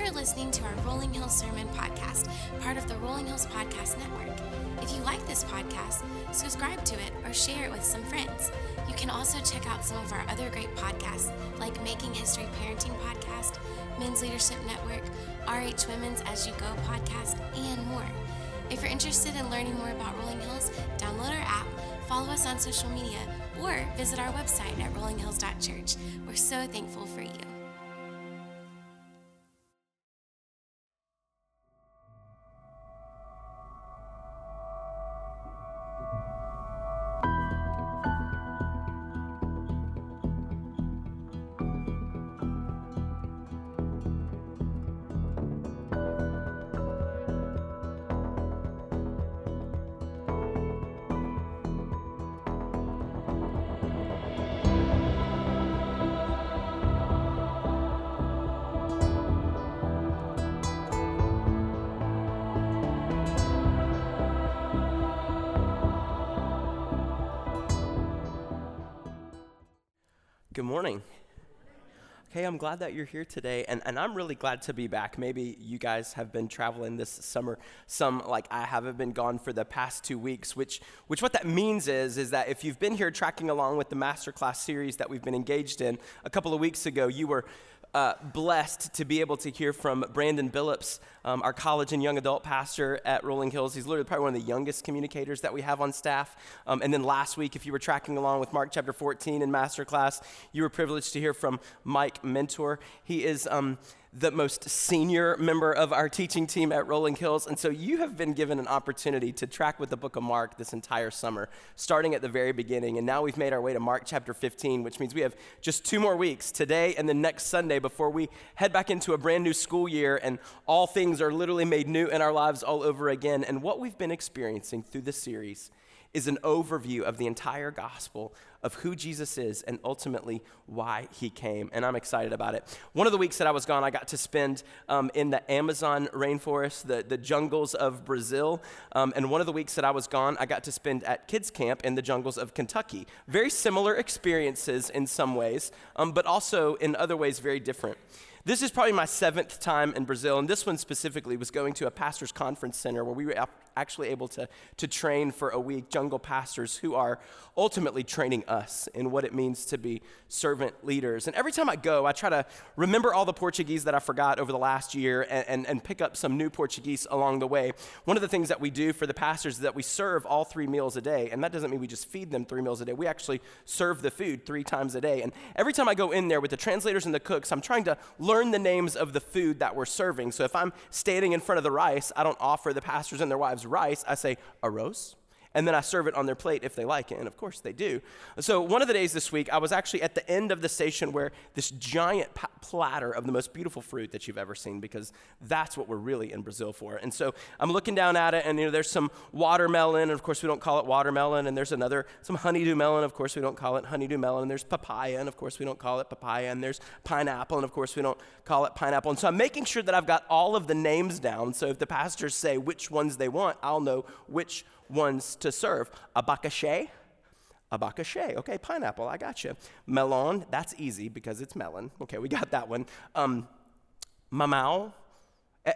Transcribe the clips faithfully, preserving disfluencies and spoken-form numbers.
for listening to our Rolling Hills Sermon Podcast, part of the Rolling Hills Podcast Network. If you like this podcast, subscribe to it or share it with some friends. You can also check out some of our other great podcasts like Making History Parenting Podcast, Men's Leadership Network, R H Women's As You Go Podcast, and more. If you're interested in learning more about Rolling Hills, download our app, follow us on social media, or visit our website at rolling hills dot church. We're so thankful for you. Good morning. Okay, I'm glad that you're here today, and, and I'm really glad to be back. Maybe you guys have been traveling this summer some, like I haven't been gone for the past two weeks, which which what that means is, is that if you've been here tracking along with the masterclass series that we've been engaged in, a couple of weeks ago, you were Uh, blessed to be able to hear from Brandon Billups, um, our college and young adult pastor at Rolling Hills. He's literally probably one of the youngest communicators that we have on staff. Um, and then last week, if you were tracking along with Mark chapter fourteen in Masterclass, you were privileged to hear from Mark Mentor. He is um, the most senior member of our teaching team at Rolling Hills. And so you have been given an opportunity to track with the book of Mark this entire summer, starting at the very beginning. And now we've made our way to Mark chapter fifteen, which means we have just two more weeks, today and then next Sunday, before we head back into a brand new school year and all things are literally made new in our lives all over again. And what we've been experiencing through this series is an overview of the entire gospel of who Jesus is and ultimately why he came, and I'm excited about it. One of the weeks that I was gone, I got to spend um, in the Amazon rainforest, the, the jungles of Brazil, um, and one of the weeks that I was gone, I got to spend at kids camp in the jungles of Kentucky. Very similar experiences in some ways, um, but also in other ways very different. This is probably my seventh time in Brazil, and this one specifically was going to a pastor's conference center where we were actually able to, to train for a week jungle pastors who are ultimately training us in what it means to be servant leaders. And every time I go, I try to remember all the Portuguese that I forgot over the last year and, and, and pick up some new Portuguese along the way. One of the things that we do for the pastors is that we serve all three meals a day, and that doesn't mean we just feed them three meals a day. We actually serve the food three times a day. And every time I go in there with the translators and the cooks, I'm trying to look learn the names of the food that we're serving. So if I'm standing in front of the rice, I don't offer the pastors and their wives rice. I say, arroz. And then I serve it on their plate if they like it, and of course they do. So one of the days this week, I was actually at the end of the station where this giant p- platter of the most beautiful fruit that you've ever seen, because that's what we're really in Brazil for. And so I'm looking down at it, and you know, there's some watermelon, and of course we don't call it watermelon, and there's another, some honeydew melon, of course we don't call it honeydew melon, and there's papaya, and of course we don't call it papaya, and there's pineapple, and of course we don't call it pineapple. And so I'm making sure that I've got all of the names down, so if the pastors say which ones they want, I'll know which ones to serve. Abacaxi, abacaxi, okay, pineapple, I gotcha. Melon, that's easy because it's melon. Okay, we got that one. Um, mamão,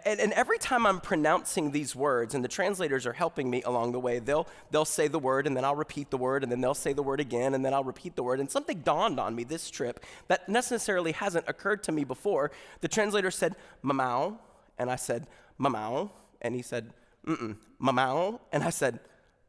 and, and every time I'm pronouncing these words, and the translators are helping me along the way, they'll they'll say the word, and then I'll repeat the word, and then they'll say the word again, and then I'll repeat the word, and something dawned on me this trip that necessarily hasn't occurred to me before. The translator said, mamão, and I said, mamão, and he said, mm-mm, mamão, and I said,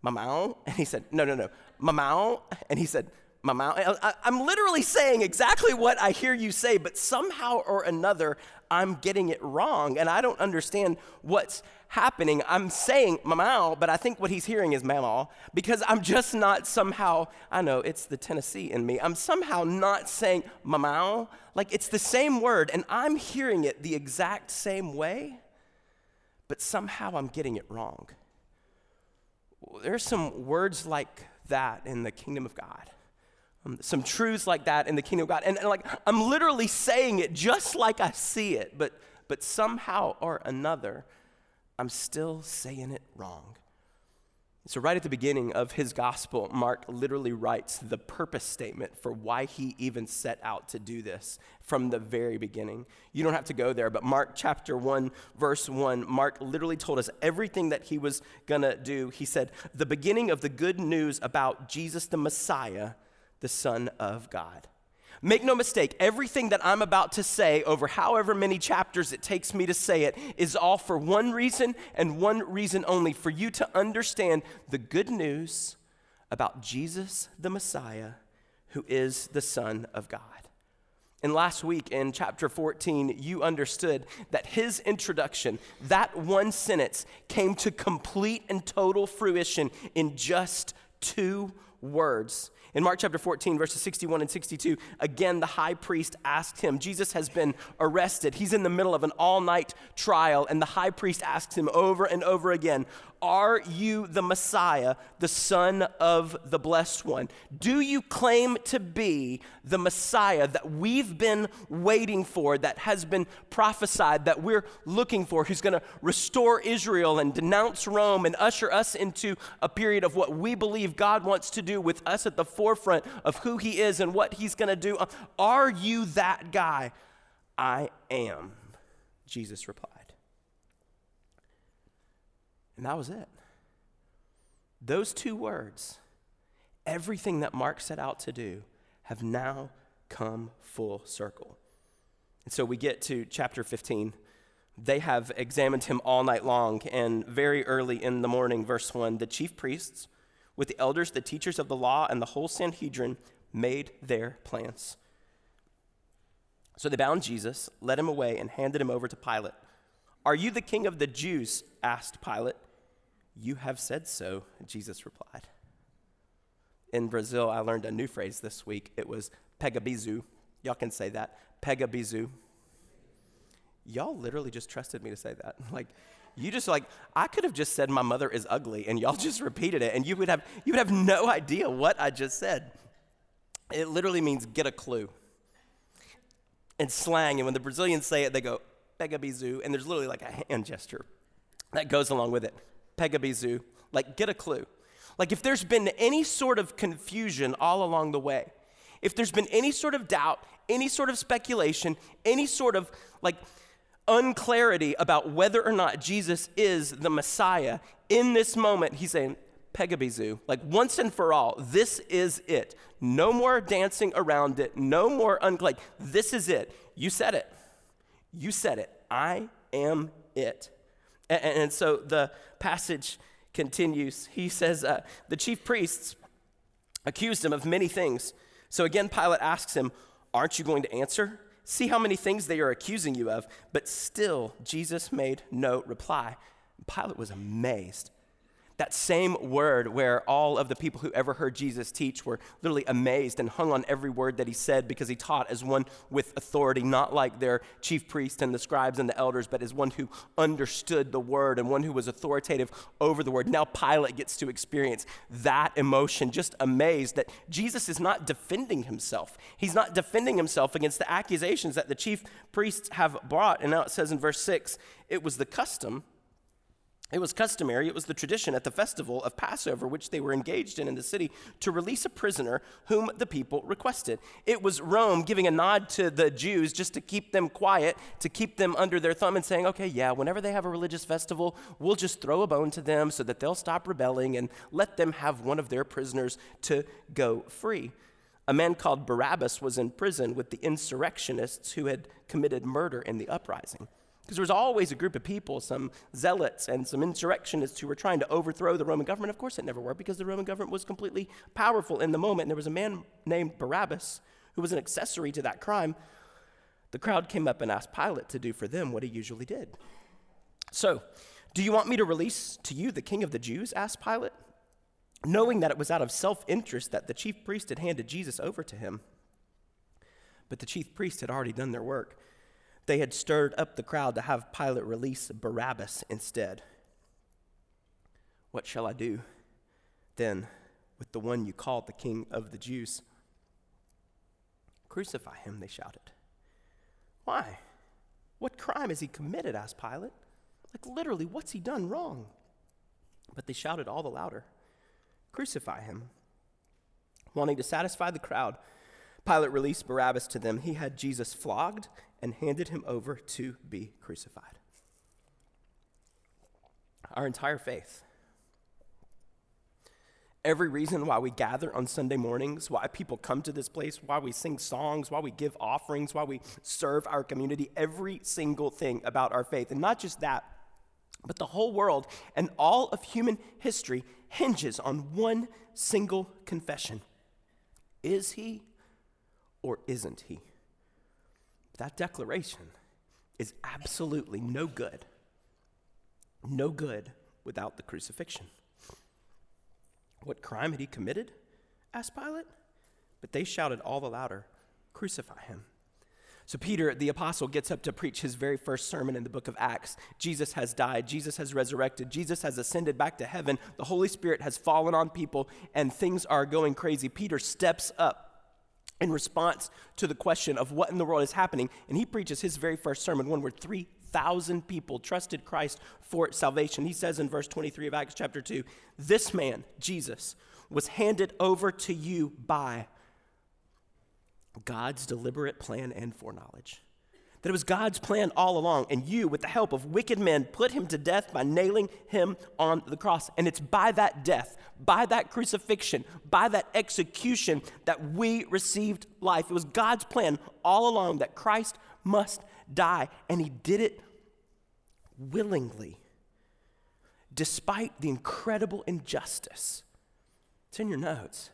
mamão, and he said, no, no, no, mamão, and he said, mamão. I, I'm literally saying exactly what I hear you say, but somehow or another, I'm getting it wrong, and I don't understand what's happening. I'm saying mamão, but I think what he's hearing is mamaw, because I'm just not somehow, I know, it's the Tennessee in me, I'm somehow not saying mamão, like it's the same word, and I'm hearing it the exact same way, but somehow I'm getting it wrong. There's some words like that in the kingdom of God. Um, some truths like that in the kingdom of God. And, and like I'm literally saying it just like I see it, but but somehow or another, I'm still saying it wrong. So right at the beginning of his gospel, Mark literally writes the purpose statement for why he even set out to do this from the very beginning. You don't have to go there, but Mark chapter one, verse one, Mark literally told us everything that he was gonna do. He said, the beginning of the good news about Jesus the Messiah, the Son of God. Make no mistake, everything that I'm about to say over however many chapters it takes me to say it is all for one reason and one reason only, for you to understand the good news about Jesus the Messiah, who is the Son of God. And last week in chapter fourteen, you understood that his introduction, that one sentence, came to complete and total fruition in just two words. In Mark chapter fourteen, verses sixty-one and sixty-two, again, the high priest asked him, Jesus has been arrested. He's in the middle of an all-night trial, and the high priest asks him over and over again, are you the Messiah, the Son of the Blessed One? Do you claim to be the Messiah that we've been waiting for, that has been prophesied, that we're looking for, who's going to restore Israel and denounce Rome and usher us into a period of what we believe God wants to do with us at the forefront? forefront of who he is and what he's going to do. Are you that guy? I am, Jesus replied. And that was it. Those two words, everything that Mark set out to do, have now come full circle. And so we get to chapter fifteen. They have examined him all night long, and very early in the morning, verse one, the chief priests, with the elders, the teachers of the law, and the whole Sanhedrin, made their plans. So they bound Jesus, led him away, and handed him over to Pilate. Are you the king of the Jews? Asked Pilate. You have said so, Jesus replied. In Brazil, I learned a new phrase this week. It was pegabizu. Y'all can say that. Pegabizu. Y'all literally just trusted me to say that. Like, you just like, I could have just said my mother is ugly, and y'all just repeated it, and you would have you would have no idea what I just said. It literally means get a clue. It's slang, and when the Brazilians say it, they go, pegabizu, and there's literally like a hand gesture that goes along with it. Pegabizu, like get a clue. Like if there's been any sort of confusion all along the way, if there's been any sort of doubt, any sort of speculation, any sort of like unclarity about whether or not Jesus is the Messiah, in this moment, he's saying, pegabizu, like once and for all, this is it. No more dancing around it. No more, un- like, this is it. You said it. You said it. I am it. And, and so the passage continues. He says, uh, the chief priests accused him of many things. So again, Pilate asks him, aren't you going to answer? See how many things they are accusing you of. But still, Jesus made no reply. Pilate was amazed. That same word where all of the people who ever heard Jesus teach were literally amazed and hung on every word that he said, because he taught as one with authority, not like their chief priests and the scribes and the elders, but as one who understood the word and one who was authoritative over the word. Now Pilate gets to experience that emotion, just amazed that Jesus is not defending himself. He's not defending himself against the accusations that the chief priests have brought. And now it says in verse six, it was the custom It was customary, it was the tradition at the festival of Passover, which they were engaged in in the city, to release a prisoner whom the people requested. It was Rome giving a nod to the Jews just to keep them quiet, to keep them under their thumb, and saying, okay, yeah, whenever they have a religious festival, we'll just throw a bone to them so that they'll stop rebelling and let them have one of their prisoners to go free. A man called Barabbas was in prison with the insurrectionists who had committed murder in the uprising. Because there was always a group of people, some zealots and some insurrectionists, who were trying to overthrow the Roman government. Of course it never worked, because the Roman government was completely powerful in the moment. And there was a man named Barabbas who was an accessory to that crime. The crowd came up and asked Pilate to do for them what he usually did. So, do you want me to release to you the king of the Jews? Asked Pilate, knowing that it was out of self-interest that the chief priest had handed Jesus over to him. But the chief priest had already done their work. They had stirred up the crowd to have Pilate release Barabbas instead. What shall I do then with the one you called the king of the Jews? Crucify him, they shouted. Why? What crime has he committed? Asked Pilate. Like, literally, what's he done wrong? But they shouted all the louder, Crucify him." Wanting to satisfy the crowd, Pilate released Barabbas to them. He had Jesus flogged and handed him over to be crucified. Our entire faith, every reason why we gather on Sunday mornings, why people come to this place, why we sing songs, why we give offerings, why we serve our community, every single thing about our faith. And not just that, but the whole world and all of human history hinges on one single confession. Is he or isn't he? That declaration is absolutely no good. No good without the crucifixion. What crime had he committed? Asked Pilate. But they shouted all the louder, "Crucify him." So Peter, the apostle, gets up to preach his very first sermon in the book of Acts. Jesus has died. Jesus has resurrected. Jesus has ascended back to heaven. The Holy Spirit has fallen on people, and things are going crazy. Peter steps up in response to the question of what in the world is happening, and he preaches his very first sermon, one where three thousand people trusted Christ for salvation. He says in verse twenty-three of Acts chapter two, "This man, Jesus, was handed over to you by God's deliberate plan and foreknowledge." That it was God's plan all along, and you, with the help of wicked men, put him to death by nailing him on the cross. And it's by that death, by that crucifixion, by that execution that we received life. It was God's plan all along that Christ must die, and he did it willingly, despite the incredible injustice. It's in your notes.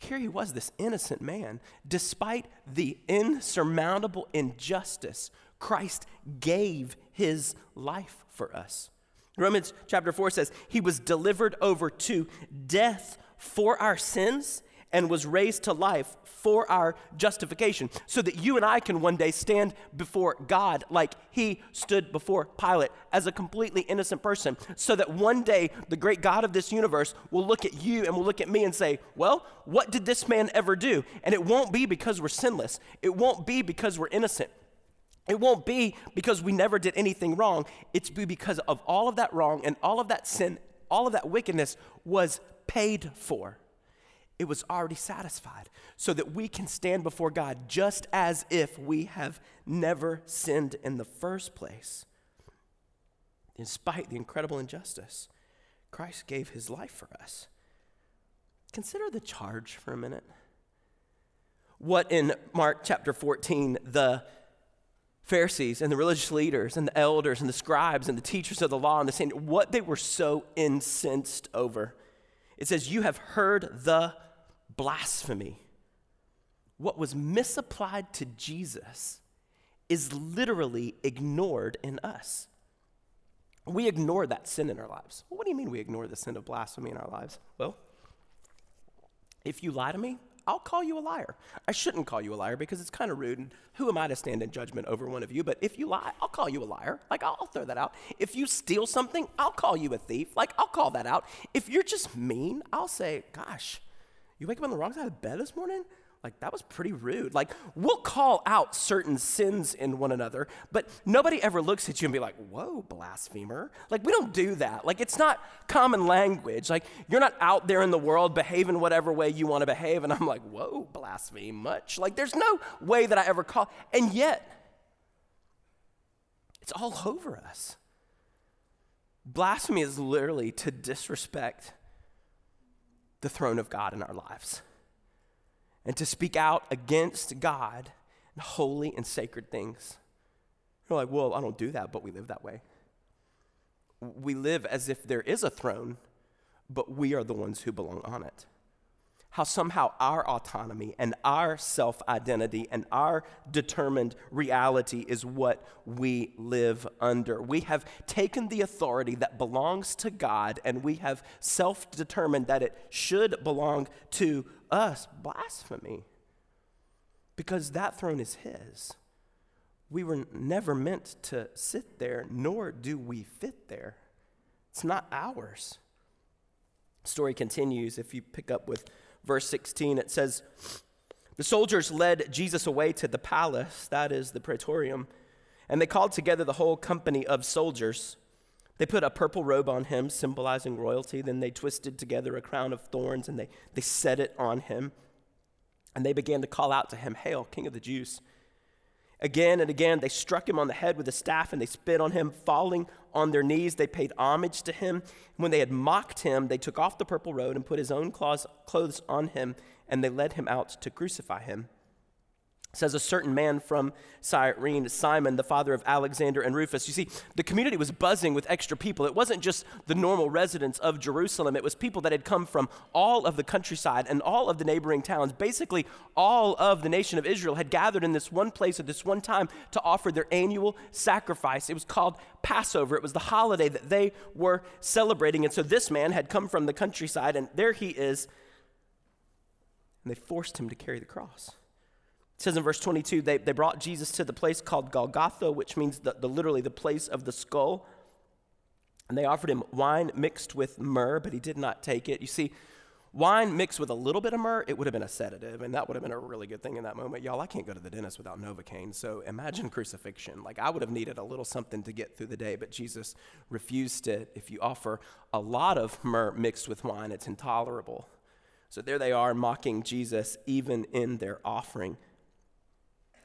Here he was, this innocent man. Despite the insurmountable injustice, Christ gave his life for us. Romans chapter four says, "He was delivered over to death for our sins and was raised to life for our justification," so that you and I can one day stand before God like he stood before Pilate as a completely innocent person, so that one day the great God of this universe will look at you and will look at me and say, "Well, what did this man ever do?" And it won't be because we're sinless. It won't be because we're innocent. It won't be because we never did anything wrong. It's because of all of that wrong and all of that sin, all of that wickedness was paid for. It was already satisfied, so that we can stand before God just as if we have never sinned in the first place. Despite the incredible injustice, Christ gave his life for us. Consider the charge for a minute. What in Mark chapter fourteen, the Pharisees and the religious leaders and the elders and the scribes and the teachers of the law and the saints, what they were so incensed over. It says, "You have heard the blasphemy." What was misapplied to Jesus is literally ignored in us. We ignore that sin in our lives. Well, what do you mean we ignore the sin of blasphemy in our lives? Well, if you lie to me, I'll call you a liar. I shouldn't call you a liar because it's kind of rude, and who am I to stand in judgment over one of you? But if you lie, I'll call you a liar. Like, I'll, I'll throw that out. If you steal something, I'll call you a thief. Like, I'll call that out. If you're just mean, I'll say, "Gosh, you wake up on the wrong side of bed this morning? Like, that was pretty rude." Like, we'll call out certain sins in one another, but nobody ever looks at you and be like, "Whoa, blasphemer." Like, we don't do that. Like, it's not common language. Like, you're not out there in the world behaving whatever way you want to behave, and I'm like, "Whoa, blaspheme much." Like, there's no way that I ever call. And yet, it's all over us. Blasphemy is literally to disrespect the throne of God in our lives, and to speak out against God and holy and sacred things. You're like, "Well, I don't do that," but we live that way. We live as if there is a throne, but we are the ones who belong on it. How somehow our autonomy and our self-identity and our determined reality is what we live under. We have taken the authority that belongs to God, and we have self-determined that it should belong to us. Blasphemy. Because that throne is his. We were never meant to sit there, nor do we fit there. It's not ours. The story continues if you pick up with verse sixteen, it says, "The soldiers led Jesus away to the palace," that is the praetorium, "and they called together the whole company of soldiers. They put a purple robe on him, symbolizing royalty. Then they twisted together a crown of thorns, and they, they set it on him. And they began to call out to him, "Hail, King of the Jews." Again and again, they struck him on the head with a staff, and they spit on him. Falling on their knees, they paid homage to him. When they had mocked him, they took off the purple robe and put his own clothes on him, and they led him out to crucify him. It says, a certain man from Cyrene, Simon, the father of Alexander and Rufus. You see, the community was buzzing with extra people. It wasn't just the normal residents of Jerusalem. It was people that had come from all of the countryside and all of the neighboring towns. Basically, all of the nation of Israel had gathered in this one place at this one time to offer their annual sacrifice. It was called Passover. It was the holiday that they were celebrating. And so this man had come from the countryside, and there he is. And they forced him to carry the cross. It says in verse twenty-two, they, they brought Jesus to the place called Golgotha, which means the, the literally the place of the skull. And they offered him wine mixed with myrrh, but he did not take it. You see, wine mixed with a little bit of myrrh, it would have been a sedative, and that would have been a really good thing in that moment. Y'all, I can't go to the dentist without Novocaine, so imagine crucifixion. Like, I would have needed a little something to get through the day, but Jesus refused it. If you offer a lot of myrrh mixed with wine, it's intolerable. So there they are mocking Jesus even in their offering.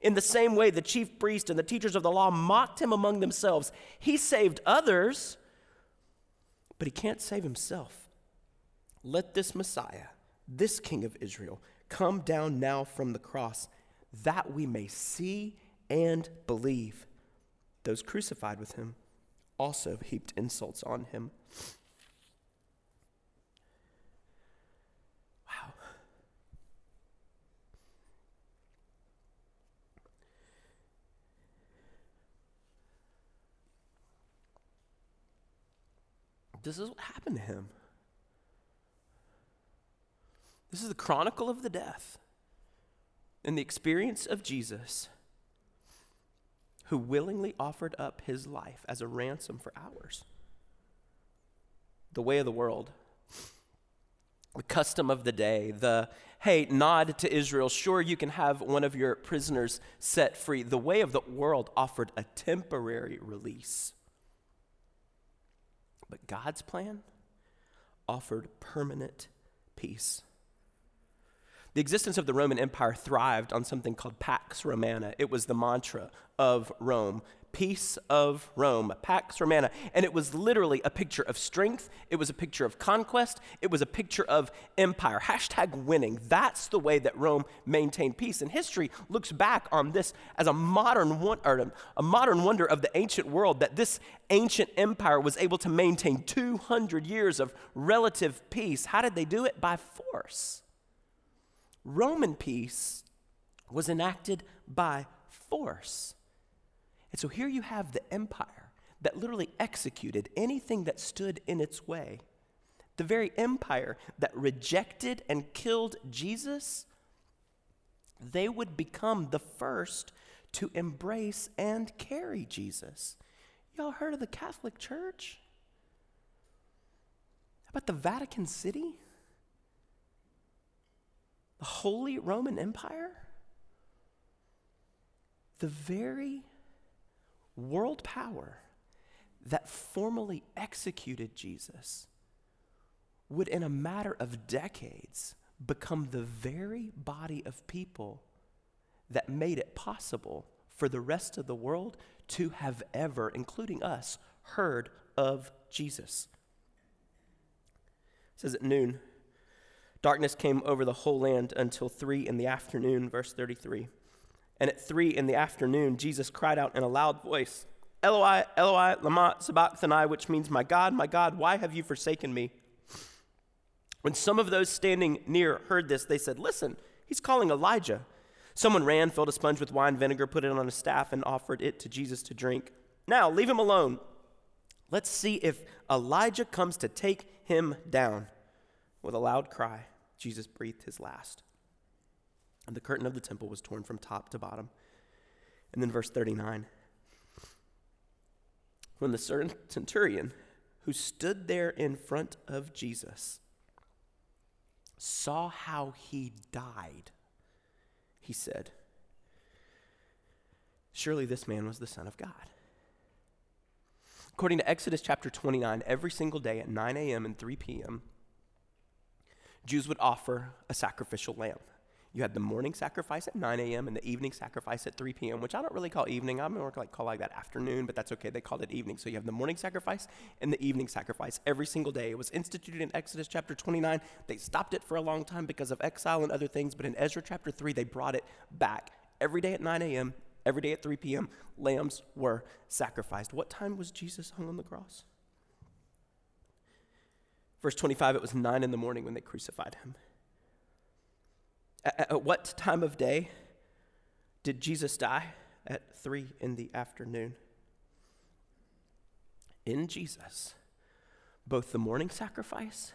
In the same way, the chief priest and the teachers of the law mocked him among themselves. He saved others, but he can't save himself. Let this Messiah, this King of Israel, come down now from the cross, that we may see and believe. Those crucified with him also heaped insults on him. This is what happened to him. This is the chronicle of the death and the experience of Jesus, who willingly offered up his life as a ransom for ours. The way of the world, the custom of the day, the, hey, nod to Israel, sure, you can have one of your prisoners set free. The way of the world offered a temporary release. But God's plan offered permanent peace. The existence of the Roman Empire thrived on something called Pax Romana. It was the mantra of Rome. Peace of Rome, Pax Romana. And it was literally a picture of strength. It was a picture of conquest. It was a picture of empire. Hashtag winning. That's the way that Rome maintained peace. And history looks back on this as a modern, one, or a modern wonder of the ancient world, that this ancient empire was able to maintain two hundred years of relative peace. How did they do it? By force. Roman peace was enacted by force. And so here you have the empire that literally executed anything that stood in its way. The very empire that rejected and killed Jesus, they would become the first to embrace and carry Jesus. Y'all heard of the Catholic Church? How about the Vatican City? The Holy Roman Empire? The very world power that formally executed Jesus would, in a matter of decades, become the very body of people that made it possible for the rest of the world to have ever, including us, heard of Jesus. It says at noon, darkness came over the whole land until three in the afternoon, verse thirty-three. And at three in the afternoon, Jesus cried out in a loud voice, "Eloi, Eloi, lama sabachthani," which means, "My God, my God, why have you forsaken me?" When some of those standing near heard this, they said, "Listen, he's calling Elijah." Someone ran, filled a sponge with wine vinegar, put it on a staff, and offered it to Jesus to drink. "Now, leave him alone. Let's see if Elijah comes to take him down." With a loud cry, Jesus breathed his last. And the curtain of the temple was torn from top to bottom. And then verse thirty-nine. When the centurion who stood there in front of Jesus saw how he died, he said, "Surely this man was the Son of God." According to Exodus chapter twenty-nine, every single day at nine a.m. and three p.m., Jews would offer a sacrificial lamb. You had the morning sacrifice at nine a.m. and the evening sacrifice at three p.m., which I don't really call evening. I'm going to call like that afternoon, but that's okay. They called it evening. So you have the morning sacrifice and the evening sacrifice every single day. It was instituted in Exodus chapter twenty-nine. They stopped it for a long time because of exile and other things, but in Ezra chapter three, they brought it back. Every day at nine a.m., every day at three p.m., lambs were sacrificed. What time was Jesus hung on the cross? Verse twenty-five, it was nine in the morning when they crucified him. At what time of day did Jesus die? At three in the afternoon. In Jesus, both the morning sacrifice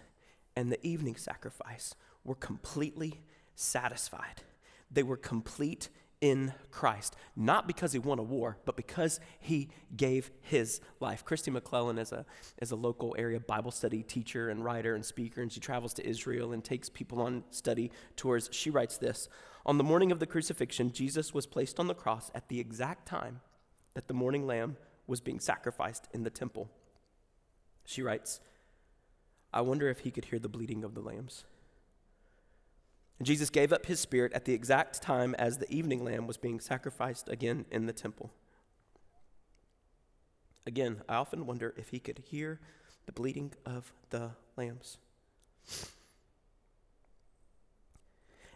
and the evening sacrifice were completely satisfied. They were complete in Christ, not because he won a war, but because he gave his life. Christy McClellan is a, is a local area Bible study teacher and writer and speaker, and she travels to Israel and takes people on study tours. She writes this: on the morning of the crucifixion, Jesus was placed on the cross at the exact time that the morning lamb was being sacrificed in the temple. She writes, "I wonder if he could hear the bleating of the lambs." Jesus gave up his spirit at the exact time as the evening lamb was being sacrificed again in the temple. Again, I often wonder if he could hear the bleating of the lambs.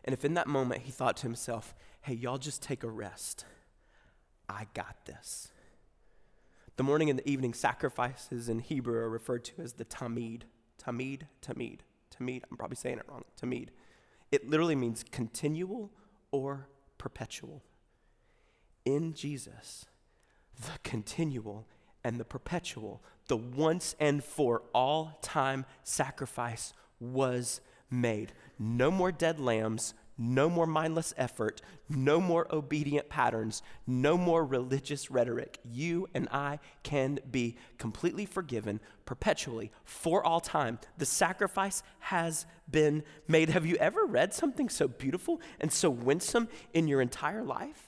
And if in that moment he thought to himself, "Hey, y'all just take a rest. I got this." The morning and the evening sacrifices in Hebrew are referred to as the tamid. Tamid, tamid, tamid. I'm probably saying it wrong. Tamid. It literally means continual or perpetual. In Jesus, the continual and the perpetual, the once and for all time sacrifice was made. No more dead lambs, no more mindless effort, no more obedient patterns, no more religious rhetoric. You and I can be completely forgiven perpetually for all time. The sacrifice has been made. Have you ever read something so beautiful and so winsome in your entire life?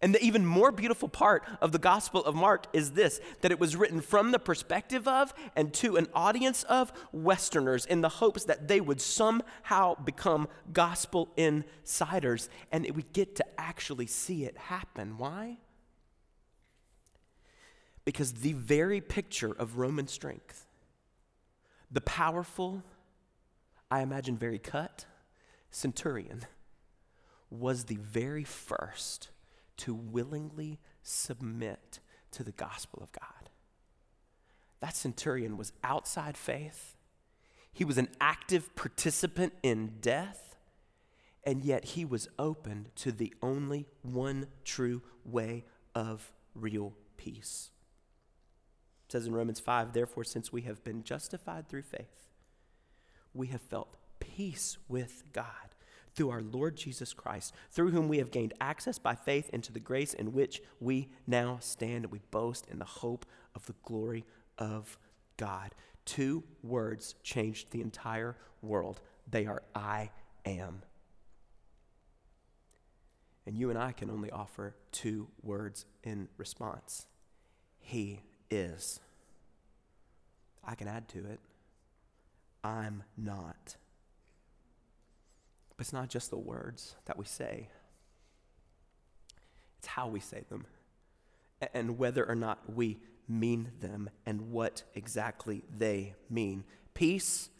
And the even more beautiful part of the Gospel of Mark is this, that it was written from the perspective of and to an audience of Westerners in the hopes that they would somehow become gospel insiders, and we get to actually see it happen. Why? Because the very picture of Roman strength, the powerful, I imagine very cut, centurion, was the very first to willingly submit to the gospel of God. That centurion was outside faith. He was an active participant in death, and yet he was open to the only one true way of real peace. It says in Romans five, "Therefore, since we have been justified through faith, we have felt peace with God through our Lord Jesus Christ, through whom we have gained access by faith into the grace in which we now stand, and we boast in the hope of the glory of God." Two words changed the entire world. They are, "I am." And you and I can only offer two words in response. He is. I can add to it, I'm not. It's not just the words that we say. It's how we say them and whether or not we mean them and what exactly they mean. Peace,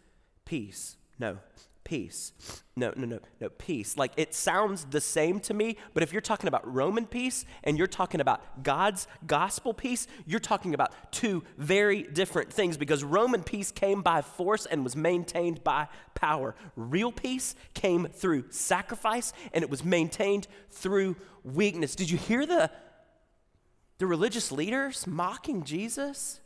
peace, no, peace, no, no, no, no, peace. Like, it sounds the same to me, but if you're talking about Roman peace and you're talking about God's gospel peace, you're talking about two very different things, because Roman peace came by force and was maintained by power. Real peace came through sacrifice and it was maintained through weakness. Did you hear the, the religious leaders mocking Jesus?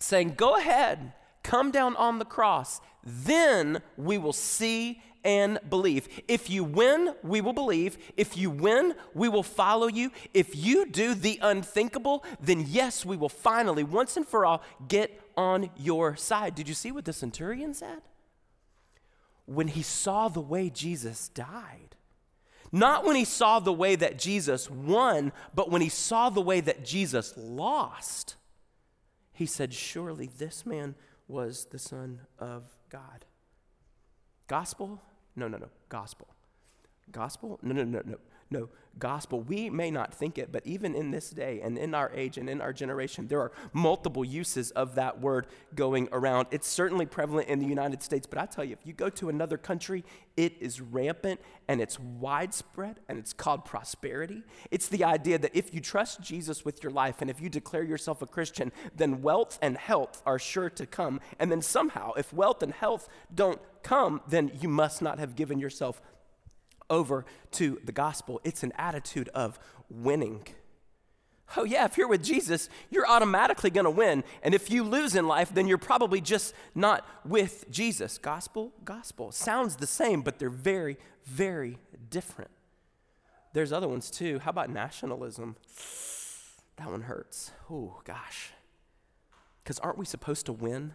Saying, "Go ahead. come down on the cross, then we will see and believe. If you win, we will believe. If you win, we will follow you. If you do the unthinkable, then yes, we will finally, once and for all, get on your side. Did you see what the centurion said? When he saw the way Jesus died, not when he saw the way that Jesus won, but when he saw the way that Jesus lost, he said, surely this man was the Son of God. Gospel? No, no, no. Gospel. Gospel? No, no, no, no. No, gospel. We may not think it, but even in this day and in our age and in our generation, there are multiple uses of that word going around. It's certainly prevalent in the United States, but I tell you, if you go to another country, it is rampant and it's widespread and it's called prosperity. It's the idea that if you trust Jesus with your life and if you declare yourself a Christian, then wealth and health are sure to come. And then somehow, if wealth and health don't come, then you must not have given yourself over to the gospel. It's an attitude of winning. Oh yeah, if you're with Jesus, you're automatically gonna win. And if you lose in life, then you're probably just not with Jesus. Gospel, gospel. Sounds the same, but they're very, very different. There's other ones too. How about nationalism? That one hurts. Oh gosh. Because aren't we supposed to win?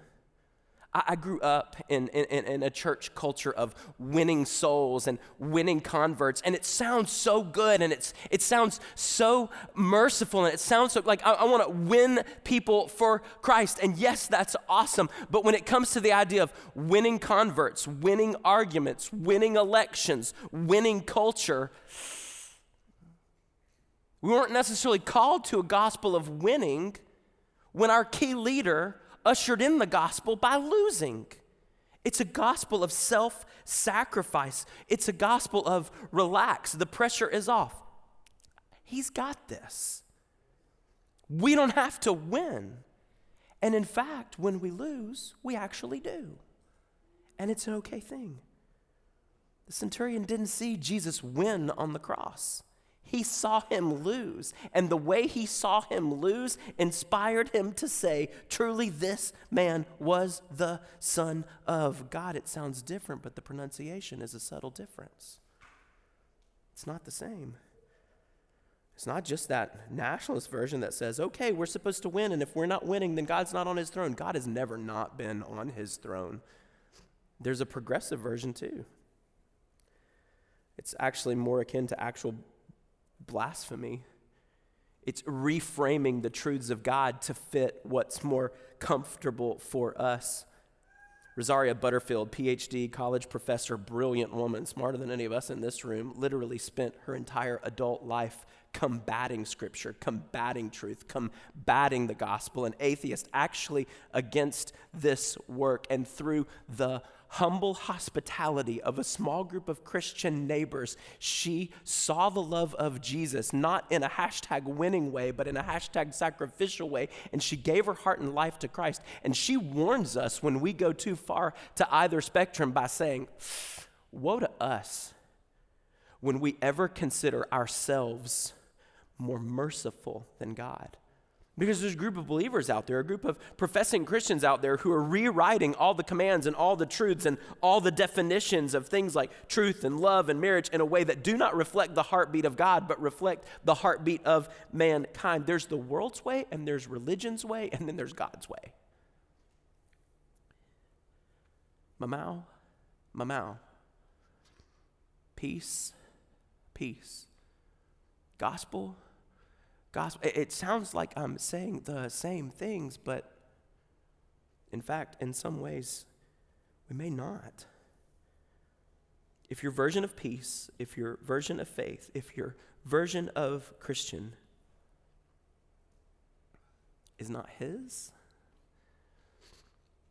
I grew up in, in, in a church culture of winning souls and winning converts, and it sounds so good, and it's it sounds so merciful, and it sounds so, like I, I want to win people for Christ, and yes, that's awesome, but when it comes to the idea of winning converts, winning arguments, winning elections, winning culture, we weren't necessarily called to a gospel of winning when our key leader ushered in the gospel by losing. It's a gospel of self-sacrifice. It's a gospel of relax. The pressure is off. He's got this. We don't have to win. And in fact, when we lose, we actually do. And it's an okay thing. The centurion didn't see Jesus win on the cross. He saw him lose, and the way he saw him lose inspired him to say, truly this man was the Son of God. It sounds different, but the pronunciation is a subtle difference. It's not the same. It's not just that nationalist version that says, okay, we're supposed to win, and if we're not winning, then God's not on his throne. God has never not been on his throne. There's a progressive version too. It's actually more akin to actual blasphemy. It's reframing the truths of God to fit what's more comfortable for us. Rosaria Butterfield, P H D, college professor, brilliant woman, smarter than any of us in this room, literally spent her entire adult life combating scripture, combating truth, combating the gospel, an atheist actually against this work. And through the humble hospitality of a small group of Christian neighbors, she saw the love of Jesus, not in a hashtag winning way, but in a hashtag sacrificial way, and she gave her heart and life to Christ. And she warns us when we go too far to either spectrum by saying, woe to us when we ever consider ourselves more merciful than God. Because there's a group of believers out there, a group of professing Christians out there who are rewriting all the commands and all the truths and all the definitions of things like truth and love and marriage in a way that do not reflect the heartbeat of God, but reflect the heartbeat of mankind. There's the world's way, and there's religion's way, and then there's God's way. Mamau, mamau. Peace, peace. Gospel, Gospel. It sounds like I'm saying the same things, but in fact, in some ways, we may not. If your version of peace, if your version of faith, if your version of Christian is not his,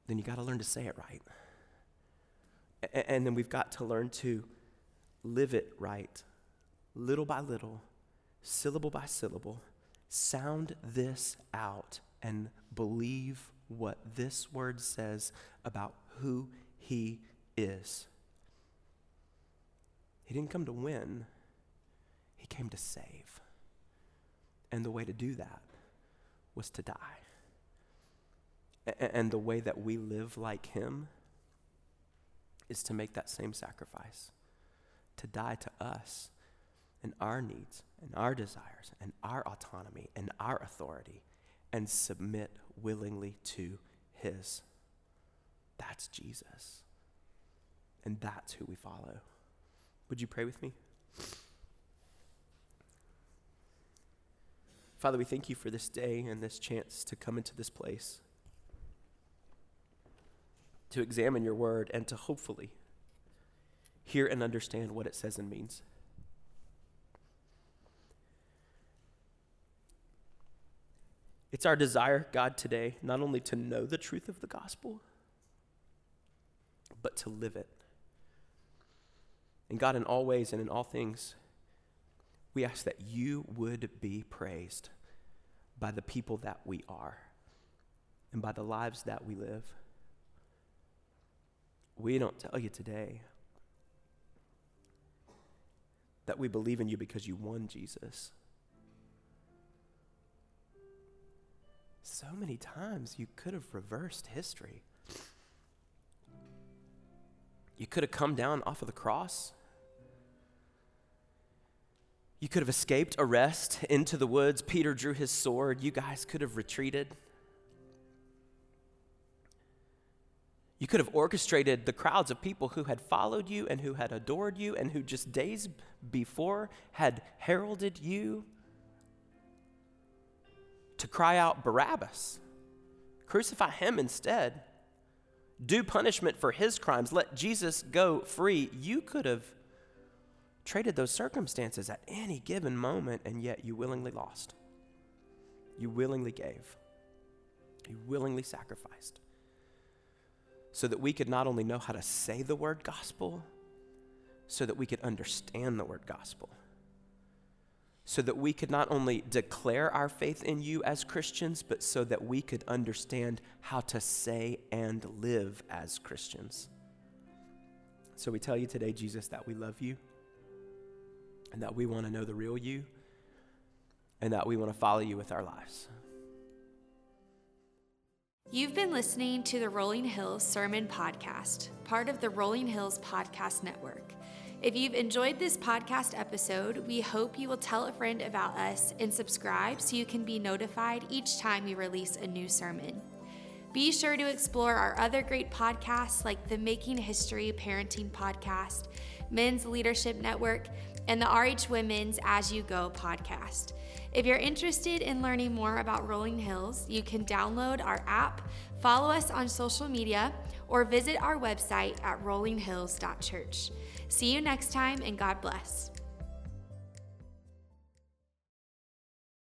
then you got to learn to say it right. And then we've got to learn to live it right, little by little, syllable by syllable. Sound this out and believe what this word says about who he is. He didn't come to win. He came to save. And the way to do that was to die. and the way that we live like him is to make that same sacrifice, to die to us and our needs and our desires and our autonomy and our authority and submit willingly to his. That's Jesus. And that's who we follow. Would you pray with me? Father, we thank you for this day and this chance to come into this place, to examine your word, and to hopefully hear and understand what it says and means. It's our desire, God, today, not only to know the truth of the gospel, but to live it. And God, in all ways and in all things, we ask that you would be praised by the people that we are and by the lives that we live. We don't tell you today that we believe in you because you won, Jesus. So many times you could have reversed history. You could have come down off of the cross. You could have escaped arrest into the woods. Peter drew his sword. You guys could have retreated. You could have orchestrated the crowds of people who had followed you and who had adored you and who just days before had heralded you to cry out, Barabbas, crucify him instead. Due punishment for his crimes. Let Jesus go free. You could have traded those circumstances at any given moment, and yet you willingly lost. You willingly gave. You willingly sacrificed so that we could not only know how to say the word gospel, so that we could understand the word gospel, so that we could not only declare our faith in you as Christians, but so that we could understand how to say and live as Christians. So we tell you today, Jesus, that we love you and that we want to know the real you and that we want to follow you with our lives. You've been listening to the Rolling Hills Sermon Podcast, part of the Rolling Hills Podcast Network. If you've enjoyed this podcast episode, we hope you will tell a friend about us and subscribe so you can be notified each time we release a new sermon. Be sure to explore our other great podcasts like the Making History Parenting Podcast, Men's Leadership Network, and the R H Women's As You Go Podcast. If you're interested in learning more about Rolling Hills, you can download our app, follow us on social media, or visit our website at rolling hills dot church. See you next time, and God bless.